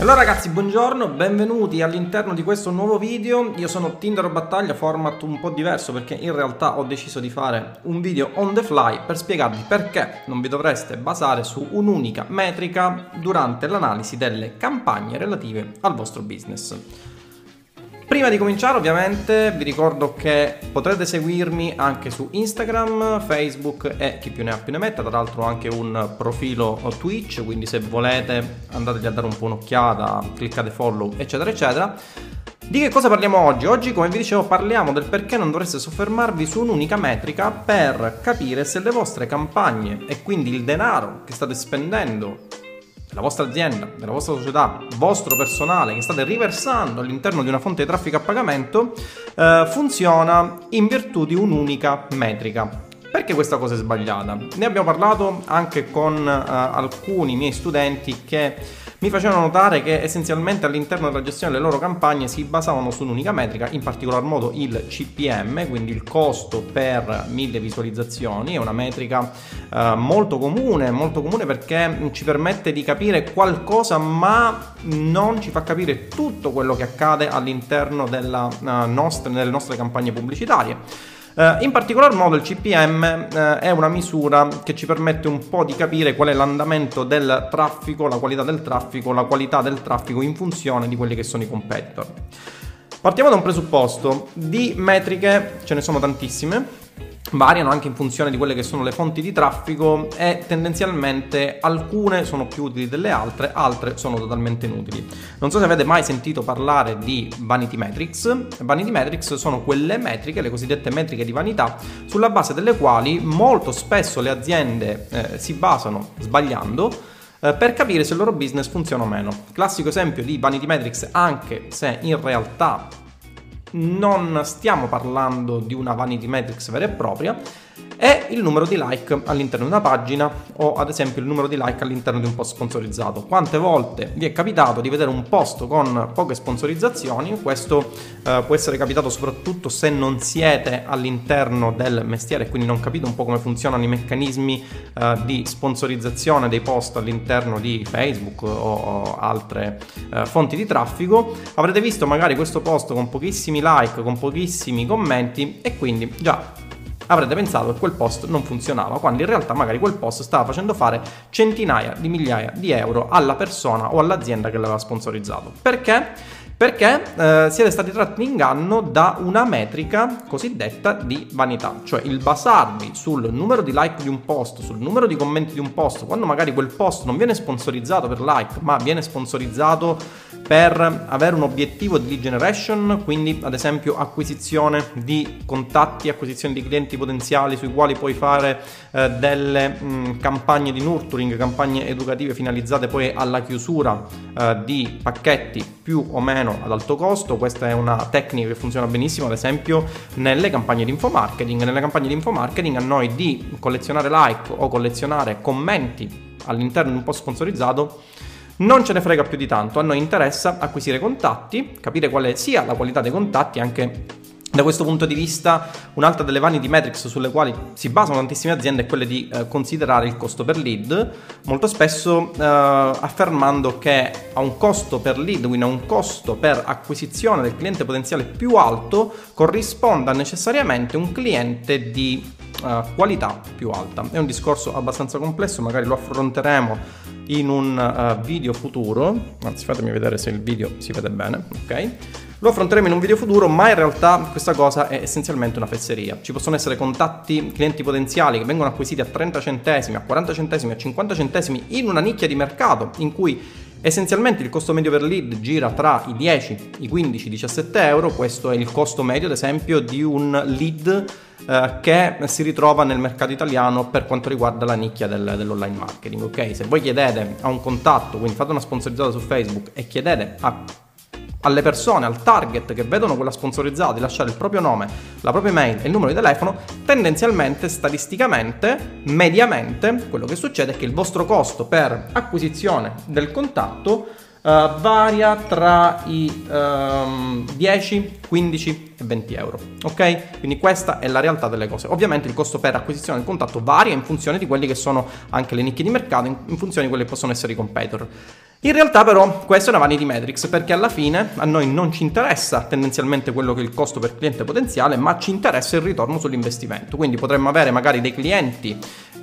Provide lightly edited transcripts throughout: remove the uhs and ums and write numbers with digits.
Allora ragazzi, buongiorno, benvenuti all'interno di questo nuovo video. Io sono Tindaro Battaglia, format un po' diverso perché in realtà ho deciso di fare un video on the fly per spiegarvi perché non vi dovreste basare su un'unica metrica durante l'analisi delle campagne relative al vostro business. Prima di cominciare ovviamente vi ricordo che potrete seguirmi anche su Instagram, Facebook e chi più ne ha più ne metta, tra l'altro ho anche un profilo Twitch, quindi se volete andategli a dare un po' un'occhiata, cliccate follow eccetera eccetera. Di che cosa parliamo oggi? Oggi, come vi dicevo, parliamo del perché non dovreste soffermarvi su un'unica metrica per capire se le vostre campagne e quindi il denaro che state spendendo della vostra azienda, della vostra società, vostro personale che state riversando all'interno di una fonte di traffico a pagamento funziona in virtù di un'unica metrica. Perché questa cosa è sbagliata? Ne abbiamo parlato anche con alcuni miei studenti che mi facevano notare che essenzialmente all'interno della gestione delle loro campagne si basavano su un'unica metrica, in particolar modo il CPM, quindi il costo per 1000 visualizzazioni. È una metrica molto comune perché ci permette di capire qualcosa ma non ci fa capire tutto quello che accade all'interno delle nostre campagne pubblicitarie. In particolar modo il CPM è una misura che ci permette un po' di capire qual è l'andamento del traffico, la qualità del traffico in funzione di quelli che sono i competitor. Partiamo da un presupposto: di metriche ce ne sono tantissime, variano anche in funzione di quelle che sono le fonti di traffico e tendenzialmente alcune sono più utili delle altre, altre sono totalmente inutili. Non so se avete mai sentito parlare di vanity metrics. Vanity metrics sono quelle metriche, le cosiddette metriche di vanità, sulla base delle quali molto spesso le aziende si basano sbagliando per capire se il loro business funziona o meno. Classico esempio di vanity metrics, anche se in realtà non stiamo parlando di una vanity metrics vera e propria, è il numero di like all'interno di una pagina o ad esempio il numero di like all'interno di un post sponsorizzato. Quante volte vi è capitato di vedere un post con poche sponsorizzazioni? Questo può essere capitato soprattutto se non siete all'interno del mestiere e quindi non capite un po' come funzionano i meccanismi di sponsorizzazione dei post all'interno di Facebook o altre fonti di traffico. Avrete visto magari questo post con pochissimi like, con pochissimi commenti e quindi già avrete pensato che quel post non funzionava, quando in realtà magari quel post stava facendo fare centinaia di migliaia di euro alla persona o all'azienda che l'aveva sponsorizzato. Perché? Perché siete stati tratti in inganno da una metrica cosiddetta di vanità, cioè il basarvi sul numero di like di un post, sul numero di commenti di un post, quando magari quel post non viene sponsorizzato per like, ma viene sponsorizzato per avere un obiettivo di lead generation, quindi ad esempio acquisizione di contatti, acquisizione di clienti potenziali sui quali puoi fare delle campagne di nurturing, campagne educative finalizzate poi alla chiusura di pacchetti più o meno ad alto costo. Questa è una tecnica che funziona benissimo ad esempio nelle campagne di infomarketing. Nelle campagne di infomarketing a noi di collezionare like o collezionare commenti all'interno di un post sponsorizzato non ce ne frega più di tanto, a noi interessa acquisire contatti, capire quale sia la qualità dei contatti. Anche da questo punto di vista un'altra delle vanity metrics sulle quali si basano tantissime aziende è quella di considerare il costo per lead, molto spesso affermando che a un costo per lead, quindi a un costo per acquisizione del cliente potenziale più alto, corrisponda necessariamente un cliente di qualità più alta. È un discorso abbastanza complesso, magari lo affronteremo in un video futuro, anzi fatemi vedere se il video si vede bene, ok? Lo affronteremo in un video futuro, ma in realtà questa cosa è essenzialmente una fesseria. Ci possono essere contatti, clienti potenziali che vengono acquisiti a 30 centesimi, a 40 centesimi, a 50 centesimi in una nicchia di mercato in cui essenzialmente il costo medio per lead gira tra i 10, i 15, i 17 euro. Questo è il costo medio, ad esempio, di un lead che si ritrova nel mercato italiano per quanto riguarda la nicchia dell'online marketing, ok? Se voi chiedete a un contatto, quindi fate una sponsorizzata su Facebook e chiedete alle persone, al target che vedono quella sponsorizzata di lasciare il proprio nome, la propria email e il numero di telefono, tendenzialmente, statisticamente, mediamente, quello che succede è che il vostro costo per acquisizione del contatto varia tra i 10, 15 e 20 euro, ok? Quindi questa è la realtà delle cose. Ovviamente il costo per acquisizione del contatto varia in funzione di quelli che sono anche le nicchie di mercato, in funzione di quelli che possono essere i competitor. In realtà però questa è una vanity metrics, perché alla fine a noi non ci interessa tendenzialmente quello che è il costo per cliente potenziale, ma ci interessa il ritorno sull'investimento. Quindi potremmo avere magari dei clienti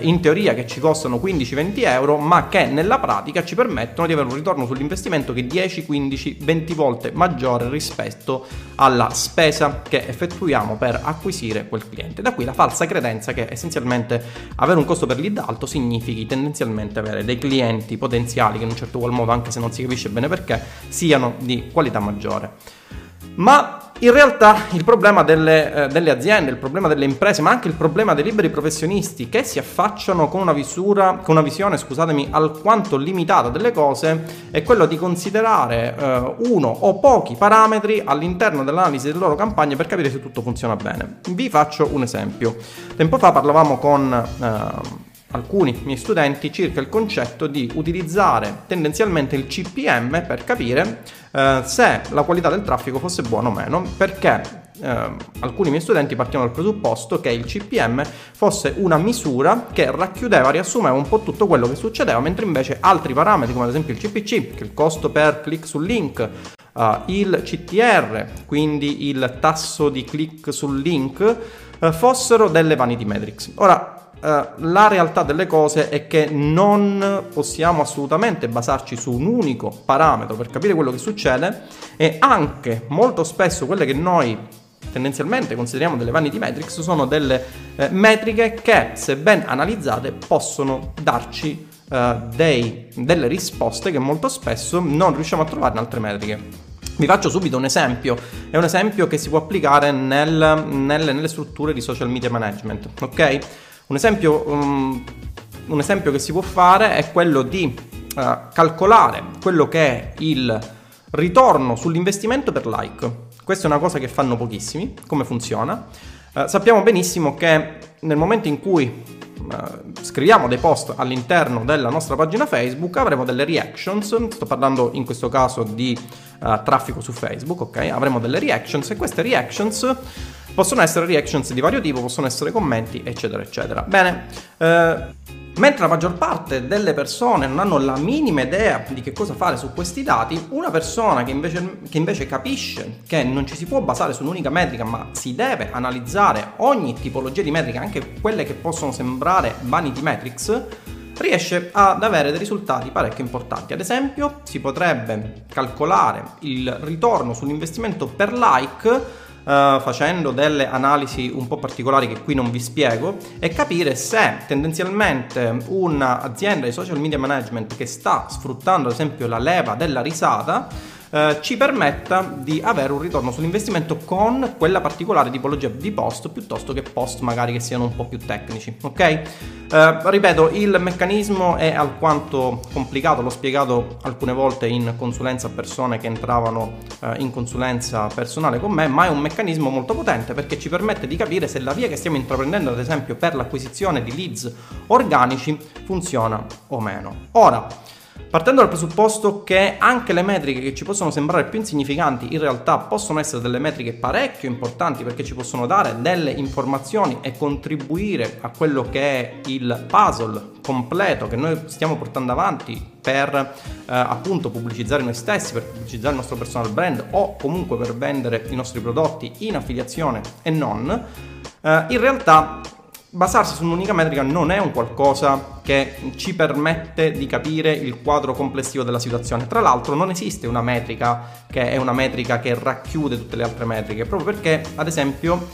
in teoria che ci costano 15-20 euro, ma che nella pratica ci permettono di avere un ritorno sull'investimento che è 10-15-20 volte maggiore rispetto alla spesa che effettuiamo per acquisire quel cliente. Da qui la falsa credenza che essenzialmente avere un costo per lead alto significhi tendenzialmente avere dei clienti potenziali che in un certo qual modo, anche se non si capisce bene perché, siano di qualità maggiore. Ma in realtà il problema delle aziende, il problema delle imprese, ma anche il problema dei liberi professionisti che si affacciano con una visione, scusatemi, alquanto limitata delle cose, è quello di considerare uno o pochi parametri all'interno dell'analisi delle loro campagne per capire se tutto funziona bene. Vi faccio un esempio. Tempo fa parlavamo con alcuni miei studenti circa il concetto di utilizzare tendenzialmente il CPM per capire se la qualità del traffico fosse buona o meno, perché alcuni miei studenti partivano dal presupposto che il CPM fosse una misura che racchiudeva, riassumeva un po' tutto quello che succedeva, mentre invece altri parametri come ad esempio il CPC, che è il costo per click sul link, il CTR, quindi il tasso di click sul link, fossero delle vanity metrics. Ora, la realtà delle cose è che non possiamo assolutamente basarci su un unico parametro per capire quello che succede, e anche molto spesso quelle che noi tendenzialmente consideriamo delle vanity metrics sono delle metriche che, se ben analizzate, possono darci delle risposte che molto spesso non riusciamo a trovare in altre metriche. Vi faccio subito un esempio, è un esempio che si può applicare nelle strutture di social media management, ok? Un esempio che si può fare è quello di calcolare quello che è il ritorno sull'investimento per like. Questa è una cosa che fanno pochissimi. Come funziona? Sappiamo benissimo che nel momento in cui scriviamo dei post all'interno della nostra pagina Facebook avremo delle reactions, sto parlando in questo caso di traffico su Facebook, ok? Avremo delle reactions e queste reactions possono essere reactions di vario tipo, possono essere commenti, eccetera, eccetera. Bene, mentre la maggior parte delle persone non hanno la minima idea di che cosa fare su questi dati, una persona che invece capisce che non ci si può basare su un'unica metrica, ma si deve analizzare ogni tipologia di metrica, anche quelle che possono sembrare vanity metrics, riesce ad avere dei risultati parecchio importanti. Ad esempio, si potrebbe calcolare il ritorno sull'investimento per like facendo delle analisi un po' particolari che qui non vi spiego, e capire se tendenzialmente un'azienda di social media management che sta sfruttando ad esempio la leva della risata ci permetta di avere un ritorno sull'investimento con quella particolare tipologia di post, piuttosto che post magari che siano un po' più tecnici, ok? Ripeto, il meccanismo è alquanto complicato, l'ho spiegato alcune volte in consulenza a persone che entravano in consulenza personale con me, ma è un meccanismo molto potente perché ci permette di capire se la via che stiamo intraprendendo ad esempio per l'acquisizione di leads organici funziona o meno. Ora, partendo dal presupposto che anche le metriche che ci possono sembrare più insignificanti in realtà possono essere delle metriche parecchio importanti, perché ci possono dare delle informazioni e contribuire a quello che è il puzzle completo che noi stiamo portando avanti per appunto pubblicizzare noi stessi, per pubblicizzare il nostro personal brand o comunque per vendere i nostri prodotti in affiliazione e non, in realtà basarsi su un'unica metrica non è un qualcosa che ci permette di capire il quadro complessivo della situazione. Tra l'altro non esiste una metrica che è una metrica che racchiude tutte le altre metriche, proprio perché ad esempio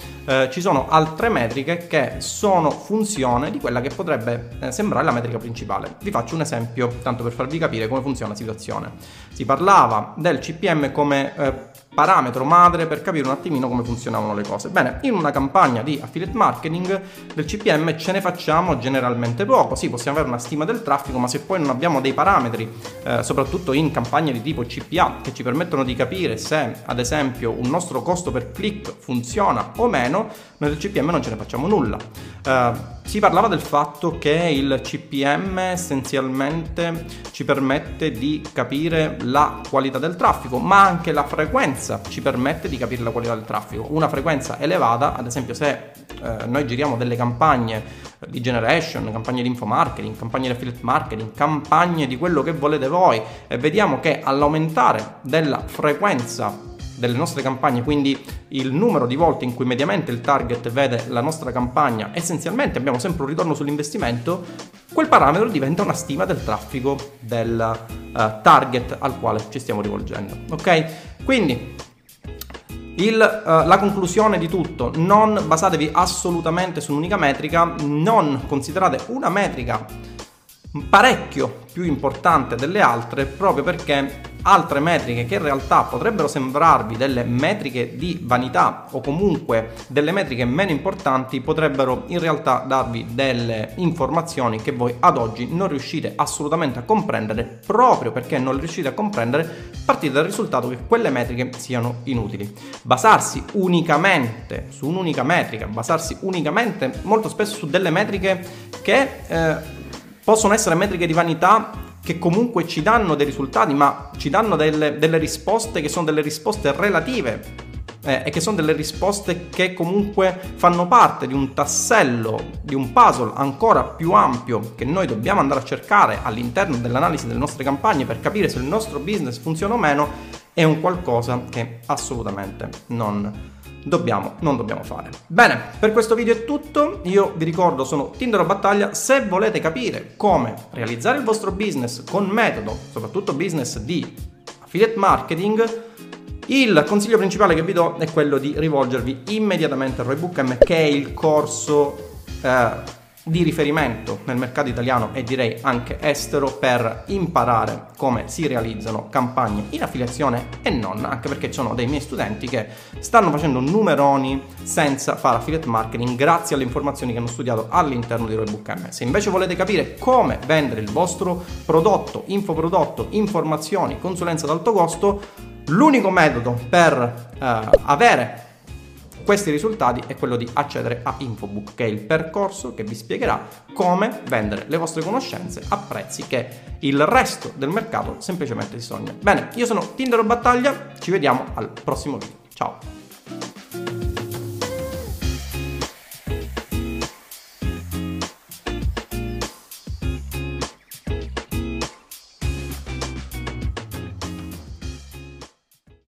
ci sono altre metriche che sono funzione di quella che potrebbe sembrare la metrica principale. Vi faccio un esempio, tanto per farvi capire come funziona la situazione. Si parlava del CPM come parametro madre per capire un attimino come funzionavano le cose. Bene, in una campagna di affiliate marketing del CPM ce ne facciamo generalmente poco. Sì, possiamo avere una stima del traffico, ma se poi non abbiamo dei parametri, soprattutto in campagne di tipo CPA, che ci permettono di capire se ad esempio un nostro costo per click funziona o meno, noi del CPM non ce ne facciamo nulla. Si parlava del fatto che il CPM essenzialmente ci permette di capire la qualità del traffico, ma anche la frequenza ci permette di capire la qualità del traffico. Una frequenza elevata, ad esempio se noi giriamo delle campagne di generation, campagne di infomarketing, campagne di affiliate marketing, campagne di quello che volete voi, e vediamo che all'aumentare della frequenza delle nostre campagne, quindi il numero di volte in cui mediamente il target vede la nostra campagna, essenzialmente abbiamo sempre un ritorno sull'investimento, quel parametro diventa una stima del traffico del target al quale ci stiamo rivolgendo, ok? Quindi la conclusione di tutto: non basatevi assolutamente su un'unica metrica, non considerate una metrica parecchio più importante delle altre, proprio perché altre metriche che in realtà potrebbero sembrarvi delle metriche di vanità o comunque delle metriche meno importanti potrebbero in realtà darvi delle informazioni che voi ad oggi non riuscite assolutamente a comprendere, proprio perché non le riuscite a comprendere partite dal risultato che quelle metriche siano inutili. Basarsi unicamente su un'unica metrica, basarsi unicamente molto spesso su delle metriche che possono essere metriche di vanità, che comunque ci danno dei risultati, ma ci danno delle risposte che sono delle risposte relative e che sono delle risposte che comunque fanno parte di un tassello, di un puzzle ancora più ampio che noi dobbiamo andare a cercare all'interno dell'analisi delle nostre campagne per capire se il nostro business funziona o meno, è un qualcosa che assolutamente non dobbiamo fare. Bene, per questo video è tutto. Io vi ricordo, sono Tindaro Battaglia. Se volete capire come realizzare il vostro business con metodo, soprattutto business di affiliate marketing, il consiglio principale che vi do è quello di rivolgervi immediatamente a Roybook.mk, che è il corso di riferimento nel mercato italiano e direi anche estero per imparare come si realizzano campagne in affiliazione e non, anche perché ci sono dei miei studenti che stanno facendo numeroni senza fare affiliate marketing grazie alle informazioni che hanno studiato all'interno di Roybook.mk. Se invece volete capire come vendere il vostro prodotto, infoprodotto, informazioni, consulenza ad alto costo, l'unico metodo per avere questi risultati è quello di accedere a Infobook, che è il percorso che vi spiegherà come vendere le vostre conoscenze a prezzi che il resto del mercato semplicemente si sogna. Bene, io sono Tindaro Battaglia, ci vediamo al prossimo video. Ciao!